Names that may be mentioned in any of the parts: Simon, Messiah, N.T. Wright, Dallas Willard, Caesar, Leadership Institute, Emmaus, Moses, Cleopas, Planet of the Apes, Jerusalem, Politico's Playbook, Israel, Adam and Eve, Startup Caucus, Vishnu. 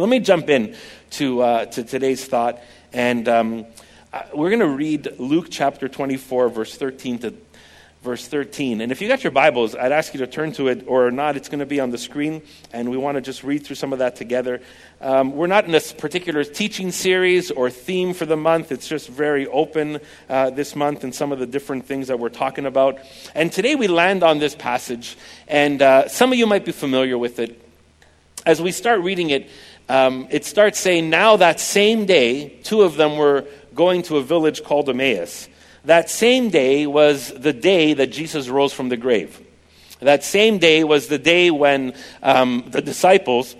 Well, let me jump in to today's thought, and we're going to read Luke chapter 24, verse 13 to verse 13. And if you got your Bibles, I'd ask you to turn to it or not. It's going to be on the screen, and we want to just read through some of that together. We're not in a particular teaching series or theme for the month. It's just very open this month and some of the different things that we're talking about. And today we land on this passage, and some of you might be familiar with it. As we start reading it, it starts saying, "Now that same day, two of them were going to a village called Emmaus. That same day was the day that Jesus rose from the grave. That same day was the day when the disciples,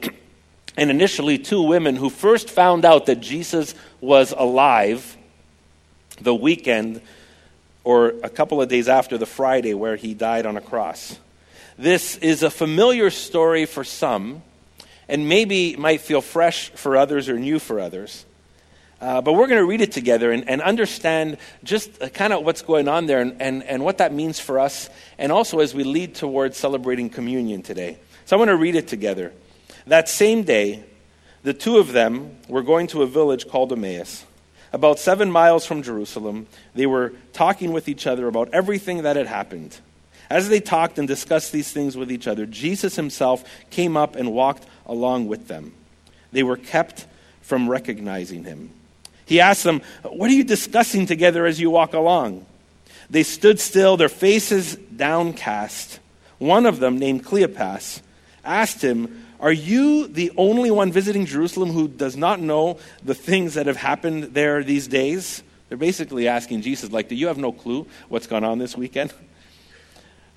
and initially two women who first found out that Jesus was alive the weekend or a couple of days after the Friday where he died on a cross. This is a familiar story for some, and maybe might feel fresh for others or new for others. But we're going to read it together and understand just kind of what's going on there and what that means for us, and also as we lead towards celebrating communion today. So I want to read it together. That same day, the two of them were going to a village called Emmaus, about 7 miles from Jerusalem. They were talking with each other about everything that had happened. As they talked and discussed these things with each other, Jesus himself came up and walked along with them. They were kept from recognizing him. He asked them, "What are you discussing together as you walk along?" They stood still, their faces downcast. One of them, named Cleopas, asked him, "Are you the only one visiting Jerusalem who does not know the things that have happened there these days?" They're basically asking Jesus, like, do you have no clue what's gone on this weekend?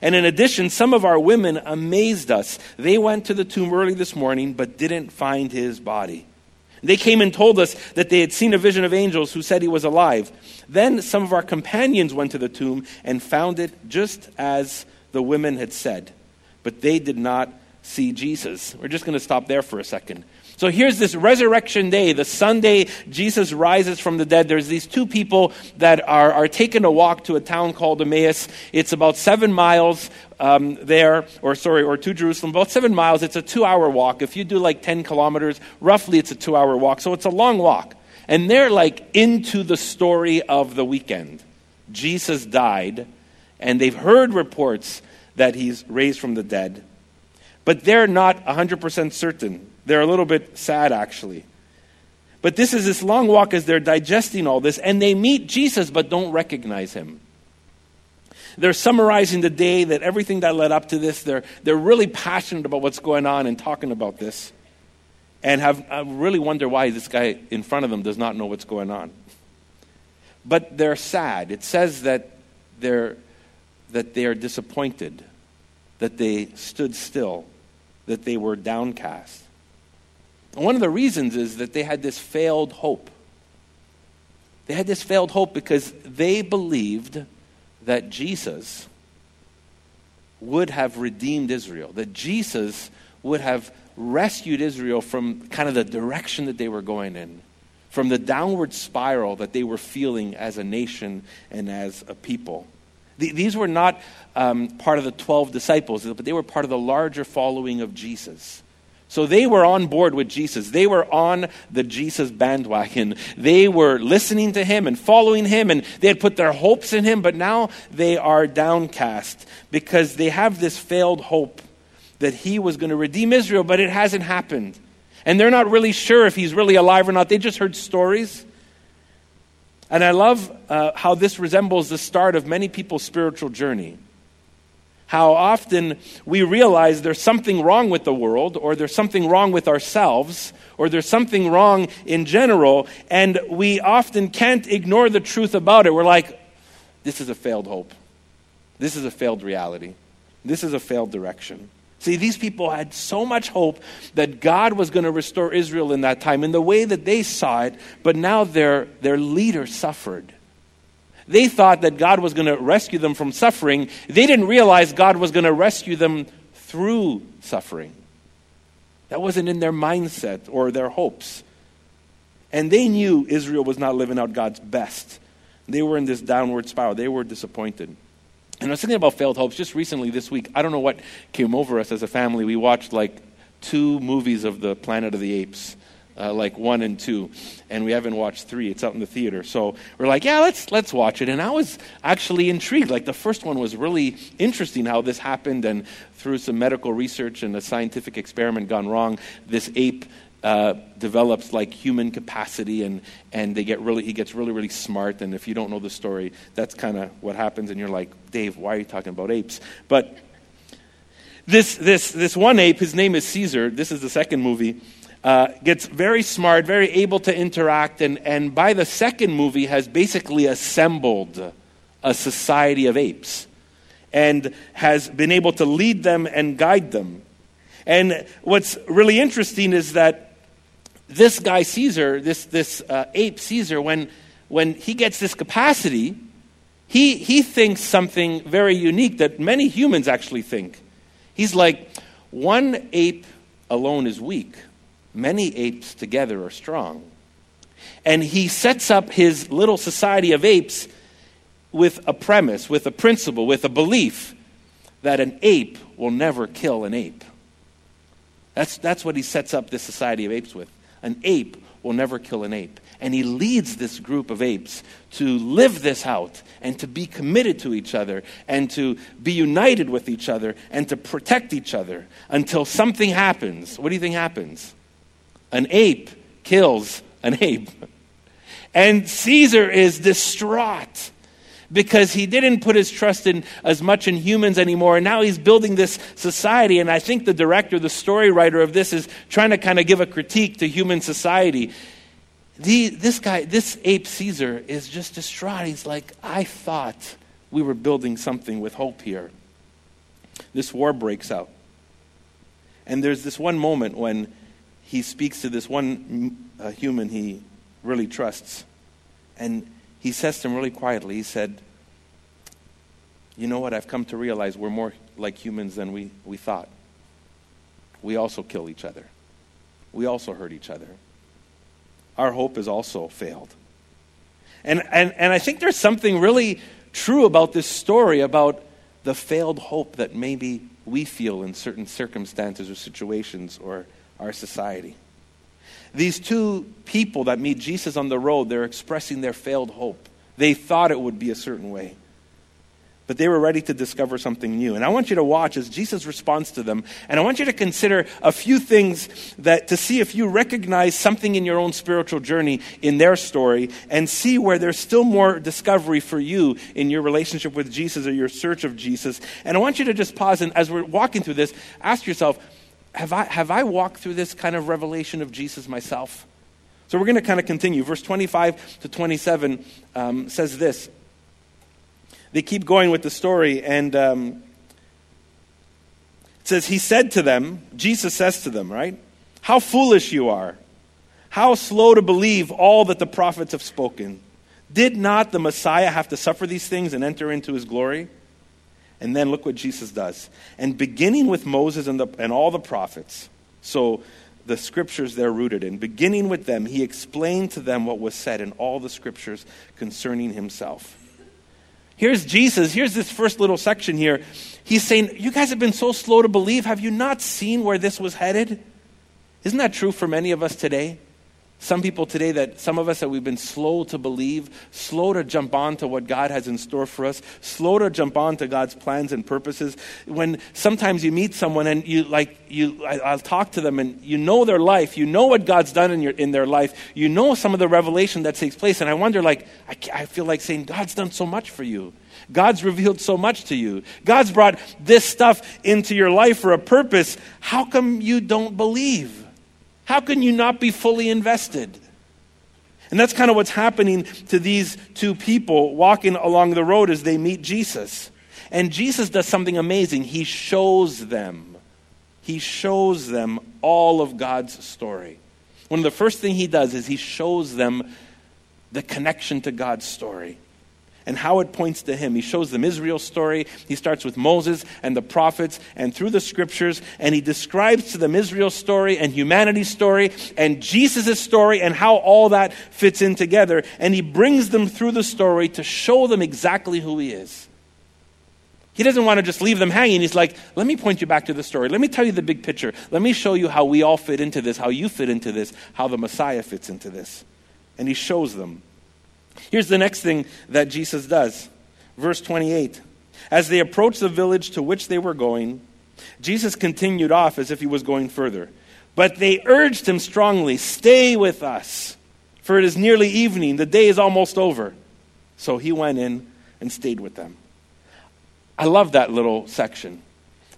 And in addition, some of our women amazed us. They went to the tomb early this morning, but didn't find his body. They came and told us that they had seen a vision of angels who said he was alive. Then some of our companions went to the tomb and found it just as the women had said, but they did not see Jesus." We're just going to stop there for a second. So here's this resurrection day, the Sunday Jesus rises from the dead. There's these two people that are taking a walk to a town called Emmaus. It's about 7 miles to Jerusalem, about 7 miles. It's a 2-hour walk. If you do like 10 kilometers, roughly it's a 2-hour walk. So it's a long walk. And they're like into the story of the weekend. Jesus died, and they've heard reports that he's raised from the dead. But they're not 100% certain. They're a little bit sad, actually. But this is this long walk as they're digesting all this, and they meet Jesus but don't recognize him. They're summarizing the day, that everything that led up to this. They're really passionate about what's going on and talking about this, and I really wonder why this guy in front of them does not know what's going on. But they're sad. It says that they are disappointed, that they stood still, that they were downcast. One of the reasons is that they had this failed hope. They had this failed hope because they believed that Jesus would have redeemed Israel, that Jesus would have rescued Israel from kind of the direction that they were going in, from the downward spiral that they were feeling as a nation and as a people. These were not part of the 12 disciples, but they were part of the larger following of Jesus. So they were on board with Jesus. They were on the Jesus bandwagon. They were listening to him and following him, and they had put their hopes in him, but now they are downcast because they have this failed hope that he was going to redeem Israel, but it hasn't happened. And they're not really sure if he's really alive or not. They just heard stories. And I love how this resembles the start of many people's spiritual journey. How often we realize there's something wrong with the world, or there's something wrong with ourselves, or there's something wrong in general, and we often can't ignore the truth about it. We're like, this is a failed hope. This is a failed reality. This is a failed direction. See, these people had so much hope that God was going to restore Israel in that time in the way that they saw it, but now their leader suffered. They thought that God was going to rescue them from suffering. They didn't realize God was going to rescue them through suffering. That wasn't in their mindset or their hopes. And they knew Israel was not living out God's best. They were in this downward spiral. They were disappointed. And I was thinking about failed hopes just recently this week. I don't know what came over us as a family. We watched like 2 movies of the Planet of the Apes. Like 1 and 2, and we haven't watched 3. It's out in the theater. So we're like, yeah, let's watch it. And I was actually intrigued. Like the first one was really interesting how this happened, and through some medical research and a scientific experiment gone wrong, this ape develops like human capacity, and he gets really smart. And if you don't know the story, that's kind of what happens. And you're like, Dave, why are you talking about apes? But this one ape, his name is Caesar. This is the second movie. Gets very smart, very able to interact, and by the second movie has basically assembled a society of apes and has been able to lead them and guide them. And what's really interesting is that this guy Caesar, this ape Caesar, when he gets this capacity, he thinks something very unique that many humans actually think. He's like, one ape alone is weak. Many apes together are strong. And he sets up his little society of apes with a premise, with a principle, with a belief that an ape will never kill an ape. That's what he sets up this society of apes with. An ape will never kill an ape. And he leads this group of apes to live this out and to be committed to each other and to be united with each other and to protect each other until something happens. What do you think happens? An ape kills an ape. And Caesar is distraught because he didn't put his trust in as much in humans anymore. And now he's building this society. And I think the director, the story writer of this is trying to kind of give a critique to human society. This ape Caesar is just distraught. He's like, I thought we were building something with hope here. This war breaks out. And there's this one moment when he speaks to this one human he really trusts. And he says to him really quietly, he said, you know what, I've come to realize we're more like humans than we thought. We also kill each other. We also hurt each other. Our hope has also failed. And I think there's something really true about this story, about the failed hope that maybe we feel in certain circumstances or situations or our society. These 2 people that meet Jesus on the road, they're expressing their failed hope. They thought it would be a certain way, but they were ready to discover something new. And I want you to watch as Jesus responds to them, and I want you to consider a few things to see if you recognize something in your own spiritual journey in their story, and see where there's still more discovery for you in your relationship with Jesus or your search of Jesus. And I want you to just pause, and as we're walking through this, ask yourself, have I walked through this kind of revelation of Jesus myself? So we're going to kind of continue. Verse 25 to 27 says this. They keep going with the story, and it says, Jesus says to them, right? How foolish you are. How slow to believe all that the prophets have spoken. Did not the Messiah have to suffer these things and enter into his glory? And then look what Jesus does. And beginning with Moses and all the prophets, so the scriptures they're rooted in, beginning with them, he explained to them what was said in all the scriptures concerning himself. Here's Jesus. Here's this first little section here. He's saying, you guys have been so slow to believe. Have you not seen where this was headed? Isn't that true for many of us today? Some people today, some of us we've been slow to believe, slow to jump on to what God has in store for us, slow to jump on to God's plans and purposes. When sometimes you meet someone and I'll talk to them and you know their life, you know what God's done in their life, you know some of the revelation that takes place, and I wonder, I feel like saying, God's done so much for you. God's revealed so much to you. God's brought this stuff into your life for a purpose. How come you don't believe? How can you not be fully invested? And that's kind of what's happening to these 2 people walking along the road as they meet Jesus. And Jesus does something amazing. He shows them all of God's story. One of the first things he does is he shows them the connection to God's story. and how it points to him. He shows them Israel's story. He starts with Moses and the prophets and through the scriptures, and he describes to them Israel's story and humanity's story and Jesus' story and how all that fits in together. And he brings them through the story to show them exactly who he is. He doesn't want to just leave them hanging. He's like, let me point you back to the story. Let me tell you the big picture. Let me show you how we all fit into this, how you fit into this, how the Messiah fits into this. And he shows them. Here's the next thing that Jesus does. Verse 28. As they approached the village to which they were going, Jesus continued off as if he was going further. But they urged him strongly, stay with us, for it is nearly evening. The day is almost over. So he went in and stayed with them. I love that little section.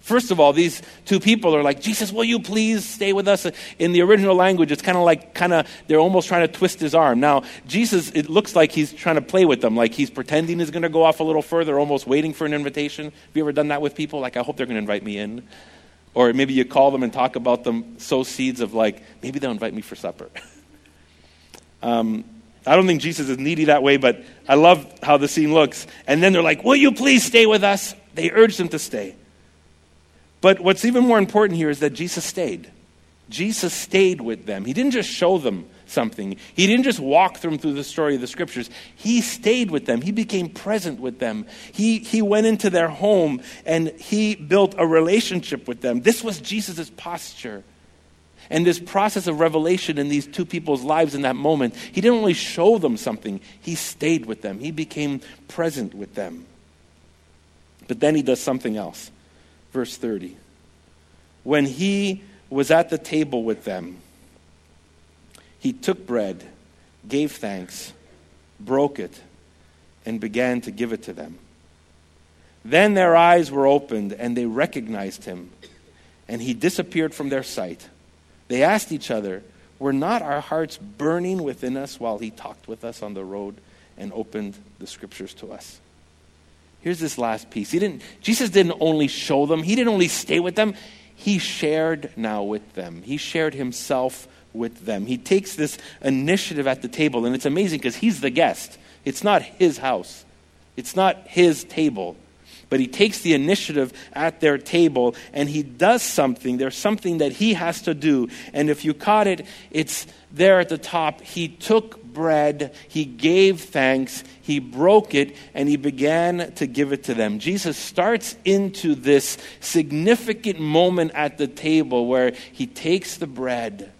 First of all, these two people are like, Jesus, will you please stay with us? In the original language, it's kind of they're almost trying to twist his arm. Now, Jesus, it looks like he's trying to play with them, like he's pretending he's going to go off a little further, almost waiting for an invitation. Have you ever done that with people? Like, I hope they're going to invite me in. Or maybe you call them and talk about them, sow seeds of like, maybe they'll invite me for supper. I don't think Jesus is needy that way, but I love how the scene looks. And then they're like, will you please stay with us? They urged him to stay. But what's even more important here is that Jesus stayed. Jesus stayed with them. He didn't just show them something. He didn't just walk them through the story of the scriptures. He stayed with them. He became present with them. He went into their home and he built a relationship with them. This was Jesus' posture. And this process of revelation in these two people's lives in that moment, he didn't only show them something, he stayed with them. He became present with them. But then he does something else. Verse 30. When he was at the table with them, he took bread, gave thanks, broke it, and began to give it to them. Then their eyes were opened, and they recognized him, and he disappeared from their sight. They asked each other, were not our hearts burning within us while he talked with us on the road and opened the scriptures to us? Here's this last piece. Jesus didn't only show them. He didn't only stay with them. He shared now with them. He shared himself with them. He takes this initiative at the table, and it's amazing because he's the guest. It's not his house. It's not his table. But he takes the initiative at their table and he does something. There's something that he has to do. And if you caught it, it's there at the top. He took bread, he gave thanks, he broke it, and he began to give it to them. Jesus starts into this significant moment at the table where he takes the bread,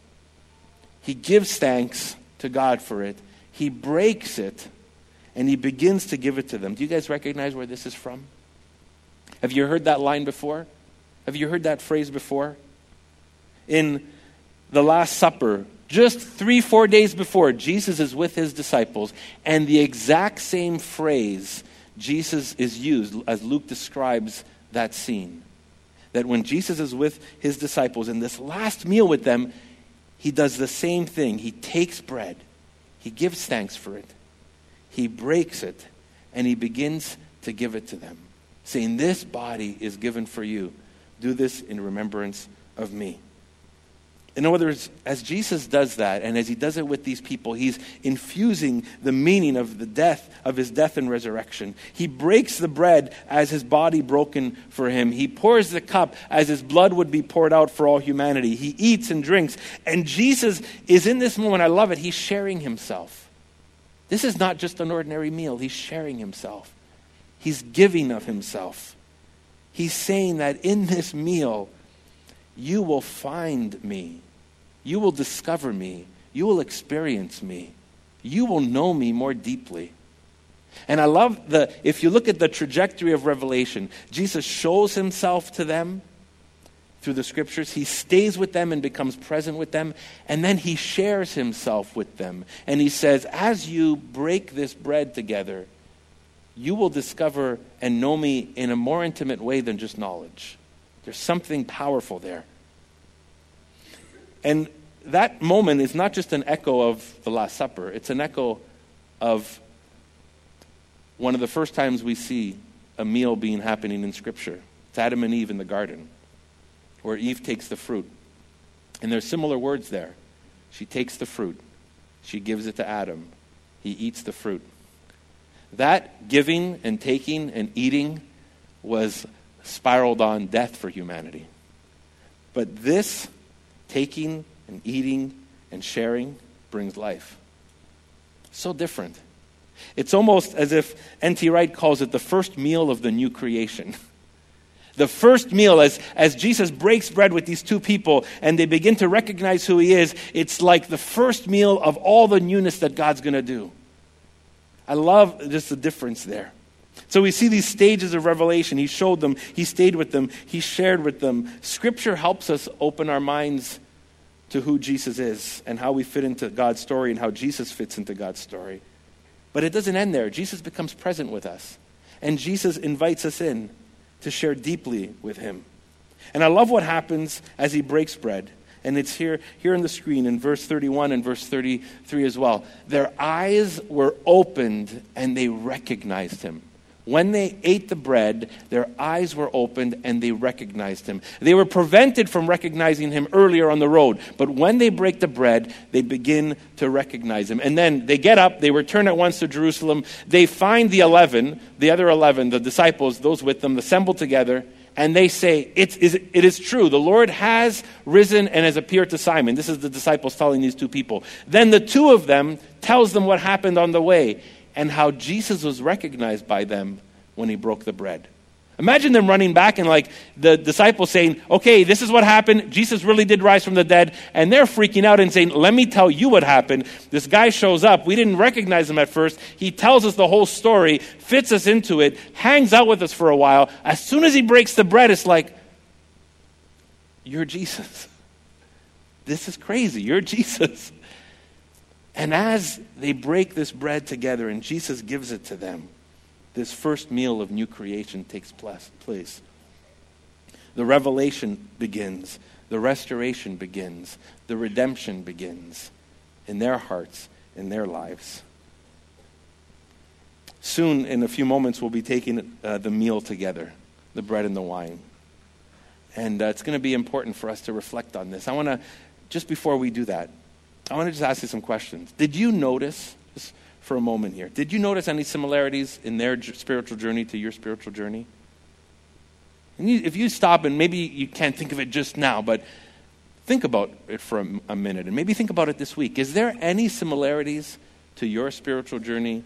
he gives thanks to God for it, he breaks it, and he begins to give it to them. Do you guys recognize where this is from? Have you heard that line before? Have you heard that phrase before? In the Last Supper, just 3-4 days before, Jesus is with his disciples, and the exact same phrase Jesus is used as Luke describes that scene. That when Jesus is with his disciples in this last meal with them, he does the same thing. He takes bread, he gives thanks for it, he breaks it, and he begins to give it to them, saying, this body is given for you. Do this in remembrance of me. In other words, as Jesus does that, and as he does it with these people, he's infusing the meaning of the death, of his death and resurrection. He breaks the bread as his body broken for him. He pours the cup as his blood would be poured out for all humanity. He eats and drinks. And Jesus is in this moment, I love it, he's sharing himself. This is not just an ordinary meal. He's sharing himself. He's giving of himself. He's saying that in this meal, you will find me. You will discover me. You will experience me. You will know me more deeply. And I love if you look at the trajectory of Revelation, Jesus shows himself to them through the scriptures. He stays with them and becomes present with them. And then he shares himself with them. And he says, as you break this bread together, you will discover and know me in a more intimate way than just knowledge. There's something powerful there. And that moment is not just an echo of the Last Supper. It's an echo of one of the first times we see a meal being happening in Scripture. It's Adam and Eve in the garden, where Eve takes the fruit. And there's similar words there. She takes the fruit. She gives it to Adam. He eats the fruit. That giving and taking and eating was spiraled on death for humanity. But this taking and eating and sharing brings life. So different. It's almost as if N.T. Wright calls it the first meal of the new creation. The first meal, as Jesus breaks bread with these two people and they begin to recognize who he is, it's like the first meal of all the newness that God's going to do. I love just the difference there. So we see these stages of revelation. He showed them. He stayed with them. He shared with them. Scripture helps us open our minds to who Jesus is and how we fit into God's story and how Jesus fits into God's story. But it doesn't end there. Jesus becomes present with us. And Jesus invites us in to share deeply with him. And I love what happens as he breaks bread. And it's here on the screen in verse 31 and verse 33 as well. Their eyes were opened and they recognized him. When they ate the bread, their eyes were opened and they recognized him. They were prevented from recognizing him earlier on the road. But when they break the bread, they begin to recognize him. And then they get up. They return at once to Jerusalem. They find the other 11, the disciples, those with them, assembled together. And they say, it is true. The Lord has risen and has appeared to Simon. This is the disciples telling these two people. Then the two of them tells them what happened on the way and how Jesus was recognized by them when he broke the bread. Imagine them running back and like the disciples saying, okay, this is what happened. Jesus really did rise from the dead. And they're freaking out and saying, let me tell you what happened. This guy shows up. We didn't recognize him at first. He tells us the whole story, fits us into it, hangs out with us for a while. As soon as he breaks the bread, it's like, you're Jesus. This is crazy. You're Jesus. And as they break this bread together and Jesus gives it to them, this first meal of new creation takes place. The revelation begins. The restoration begins. The redemption begins in their hearts, in their lives. Soon, in a few moments, we'll be taking the meal together, the bread and the wine. And it's going to be important for us to reflect on this. Before we do that, I want to ask you some questions. Did you notice, just for a moment here, did you notice any similarities in their spiritual journey to your spiritual journey? And if you stop, and maybe you can't think of it just now, but think about it for a minute, and maybe think about it this week. Is there any similarities to your spiritual journey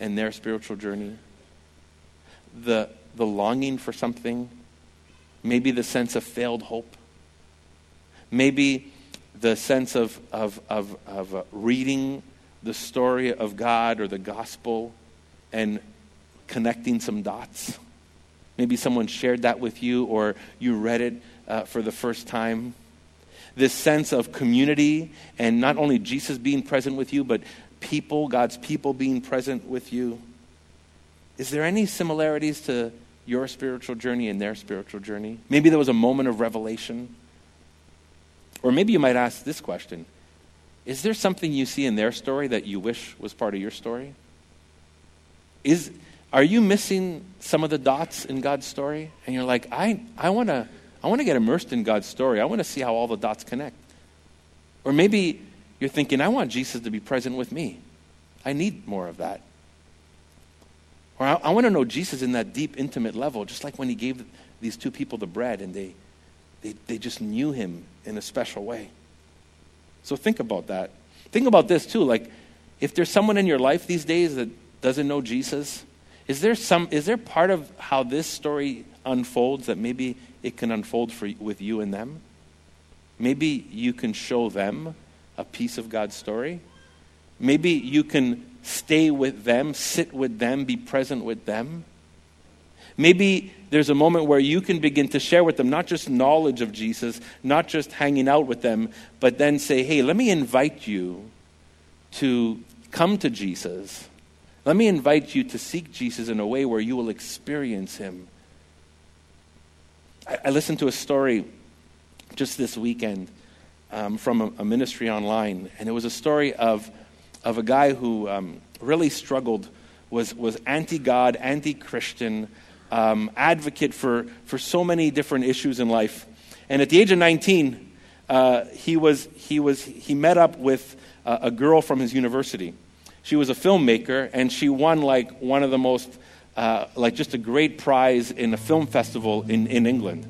and their spiritual journey? The longing for something, maybe the sense of failed hope, maybe the sense of reading the story of God or the gospel and connecting some dots. Maybe someone shared that with you or you read it for the first time. This sense of community and not only Jesus being present with you, but people, God's people being present with you. Is there any similarities to your spiritual journey and their spiritual journey? Maybe there was a moment of revelation. Or maybe you might ask this question. Is there something you see in their story that you wish was part of your story? Are you missing some of the dots in God's story? And you're like, I want to get immersed in God's story. I want to see how all the dots connect. Or maybe you're thinking, I want Jesus to be present with me. I need more of that. Or I want to know Jesus in that deep, intimate level, just like when he gave these two people the bread and they just knew him in a special way. So think about that. Think about this too. Like, if there's someone in your life these days that doesn't know Jesus, is there part of how this story unfolds that maybe it can unfold with you and them? Maybe you can show them a piece of God's story. Maybe you can stay with them, sit with them, be present with them. Maybe there's a moment where you can begin to share with them, not just knowledge of Jesus, not just hanging out with them, but then say, hey, let me invite you to come to Jesus. Let me invite you to seek Jesus in a way where you will experience him. I listened to a story just this weekend from a ministry online, and it was a story of a guy who really struggled, was anti-God, anti-Christian, advocate for so many different issues in life. And at the age of 19, he met up with a girl from his university. She was a filmmaker, and she won like one of the most, like just a great prize in a film festival in England.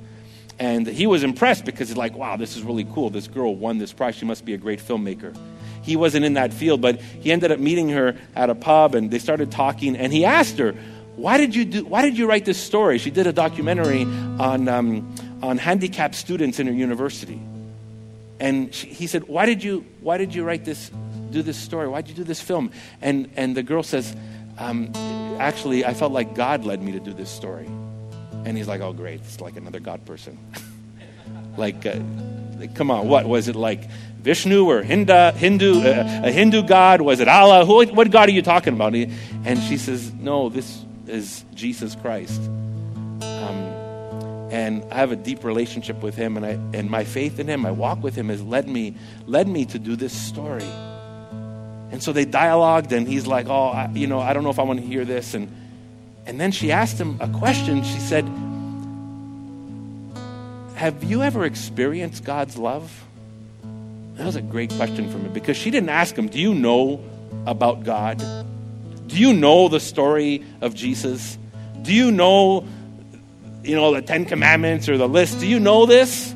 And he was impressed because he's like, wow, this is really cool. This girl won this prize. She must be a great filmmaker. He wasn't in that field, but he ended up meeting her at a pub, and they started talking. And he asked her, why did you write this story? She did a documentary on handicapped students in her university. And he said, why did you write this, do this story? Why'd you do this film? And the girl says, actually, I felt like God led me to do this story. And he's like, oh, great. It's like another God person. like, come on. What was it, like Vishnu or Hindu God? Was it Allah? What God are you talking about? And she says, no, this is Jesus Christ. And I have a deep relationship with him, and my faith in him, my walk with him has led me to do this story. And so they dialogued, and he's like, oh, I don't know if I want to hear this. And then she asked him a question. She said, have you ever experienced God's love? That was a great question for me, because she didn't ask him, do you know about God? Do you know the story of Jesus? Do you know, the 10 commandments or the list? Do you know this?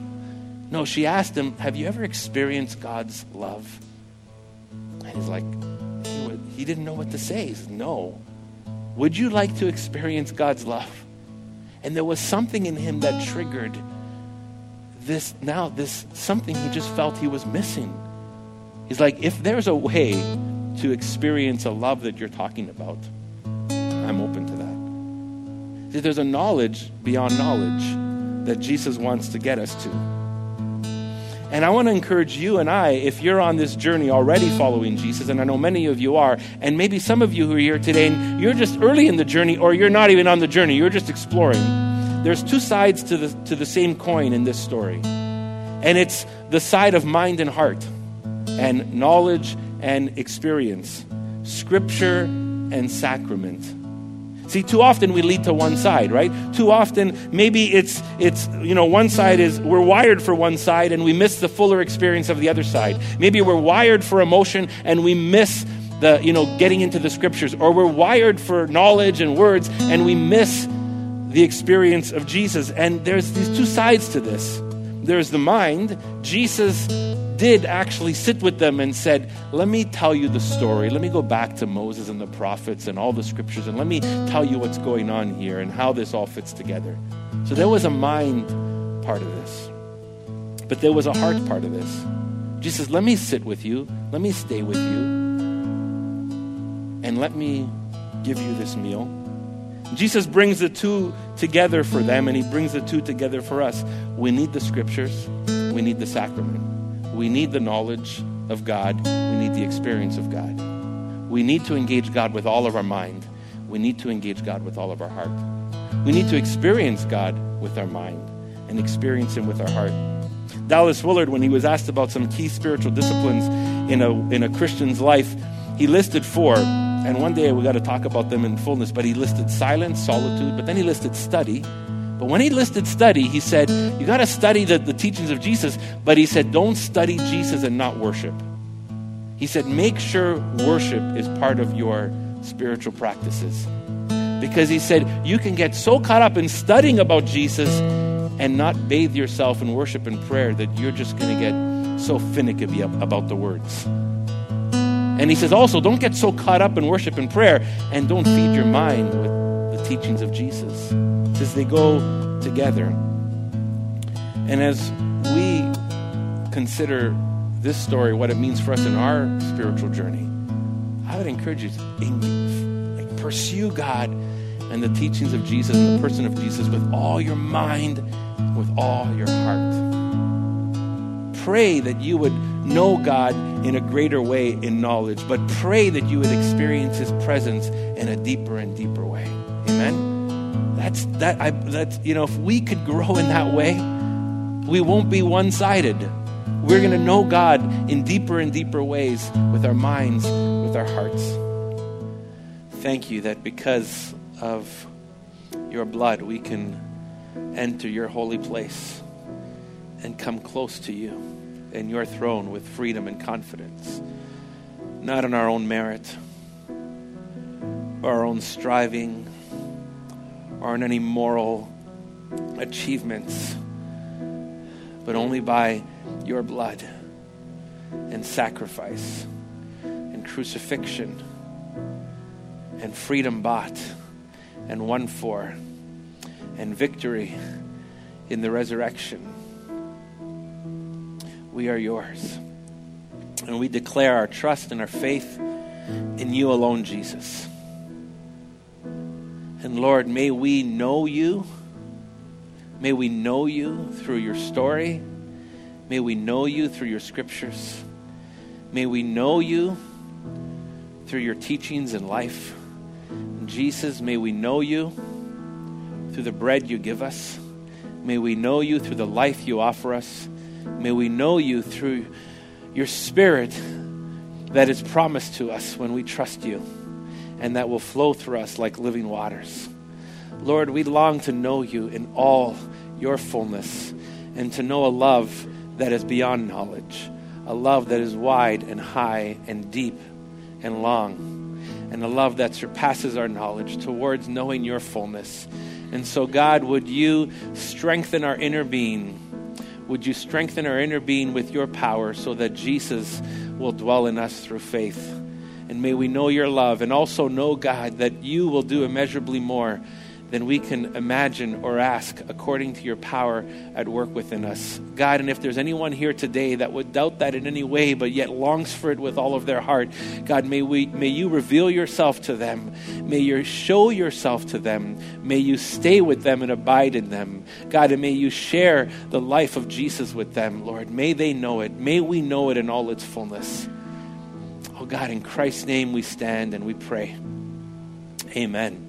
No, she asked him, have you ever experienced God's love? And he's like, he didn't know what to say. He says, no. Would you like to experience God's love? And there was something in him that triggered this something he just felt he was missing. He's like, if there's a way to experience a love that you're talking about, I'm open to that. See, there's a knowledge beyond knowledge that Jesus wants to get us to. And I want to encourage you and I, if you're on this journey already following Jesus, and I know many of you are, and maybe some of you who are here today, and you're just early in the journey, or you're not even on the journey, you're just exploring. There's two sides to the same coin in this story. And it's the side of mind and heart, and knowledge and experience, scripture and sacrament. See, too often we lead to one side, right? Too often, maybe it's one side is, we're wired for one side and we miss the fuller experience of the other side. Maybe we're wired for emotion and we miss the, getting into the scriptures. Or we're wired for knowledge and words and we miss the experience of Jesus. And there's these two sides to this. There's the mind. Jesus did actually sit with them and said, let me tell you the story. Let me go back to Moses and the prophets and all the scriptures, and let me tell you what's going on here and how this all fits together. So there was a mind part of this, but there was a heart part of this. Jesus, let me sit with you. Let me stay with you, and let me give you this meal. Jesus brings the two together for them, and he brings the two together for us. We need the scriptures. We need the sacrament. We need the knowledge of God. We need the experience of God. We need to engage God with all of our mind. We need to engage God with all of our heart. We need to experience God with our mind and experience him with our heart. Dallas Willard, when he was asked about some key spiritual disciplines in a Christian's life, he listed four. And one day we got to talk about them in fullness, but he listed silence, solitude, but then he listed study. But when he listed study, he said, you got to study the teachings of Jesus. But he said, don't study Jesus and not worship. He said, make sure worship is part of your spiritual practices. Because he said, you can get so caught up in studying about Jesus and not bathe yourself in worship and prayer that you're just going to get so finicky about the words. And he says also, don't get so caught up in worship and prayer and don't feed your mind with the teachings of Jesus. As they go together. And as we consider this story, what it means for us in our spiritual journey, I would encourage you to pursue God and the teachings of Jesus and the person of Jesus with all your mind, with all your heart. Pray that you would know God in a greater way in knowledge, but pray that you would experience his presence in a deeper and deeper way. Amen. If we could grow in that way, we won't be one-sided. We're going to know God in deeper and deeper ways with our minds, with our hearts. Thank you that because of your blood, we can enter your holy place and come close to you and your throne with freedom and confidence, not on our own merit, our own striving or on any moral achievements, but only by your blood and sacrifice and crucifixion and freedom bought and won for and victory in the resurrection. We are yours. And we declare our trust and our faith in you alone, Jesus. And Lord, may we know you. May we know you through your story. May we know you through your scriptures. May we know you through your teachings in life. And Jesus, may we know you through the bread you give us. May we know you through the life you offer us. May we know you through your spirit that is promised to us when we trust you, and that will flow through us like living waters. Lord, we long to know you in all your fullness and to know a love that is beyond knowledge, a love that is wide and high and deep and long, and a love that surpasses our knowledge towards knowing your fullness. And so, God, would you strengthen our inner being? Would you strengthen our inner being with your power so that Jesus will dwell in us through faith? And may we know your love and also know, God, that you will do immeasurably more than we can imagine or ask according to your power at work within us. God, and if there's anyone here today that would doubt that in any way but yet longs for it with all of their heart, God, may you reveal yourself to them. May you show yourself to them. May you stay with them and abide in them. God, and may you share the life of Jesus with them, Lord. May they know it. May we know it in all its fullness. Oh God, in Christ's name we stand and we pray. Amen.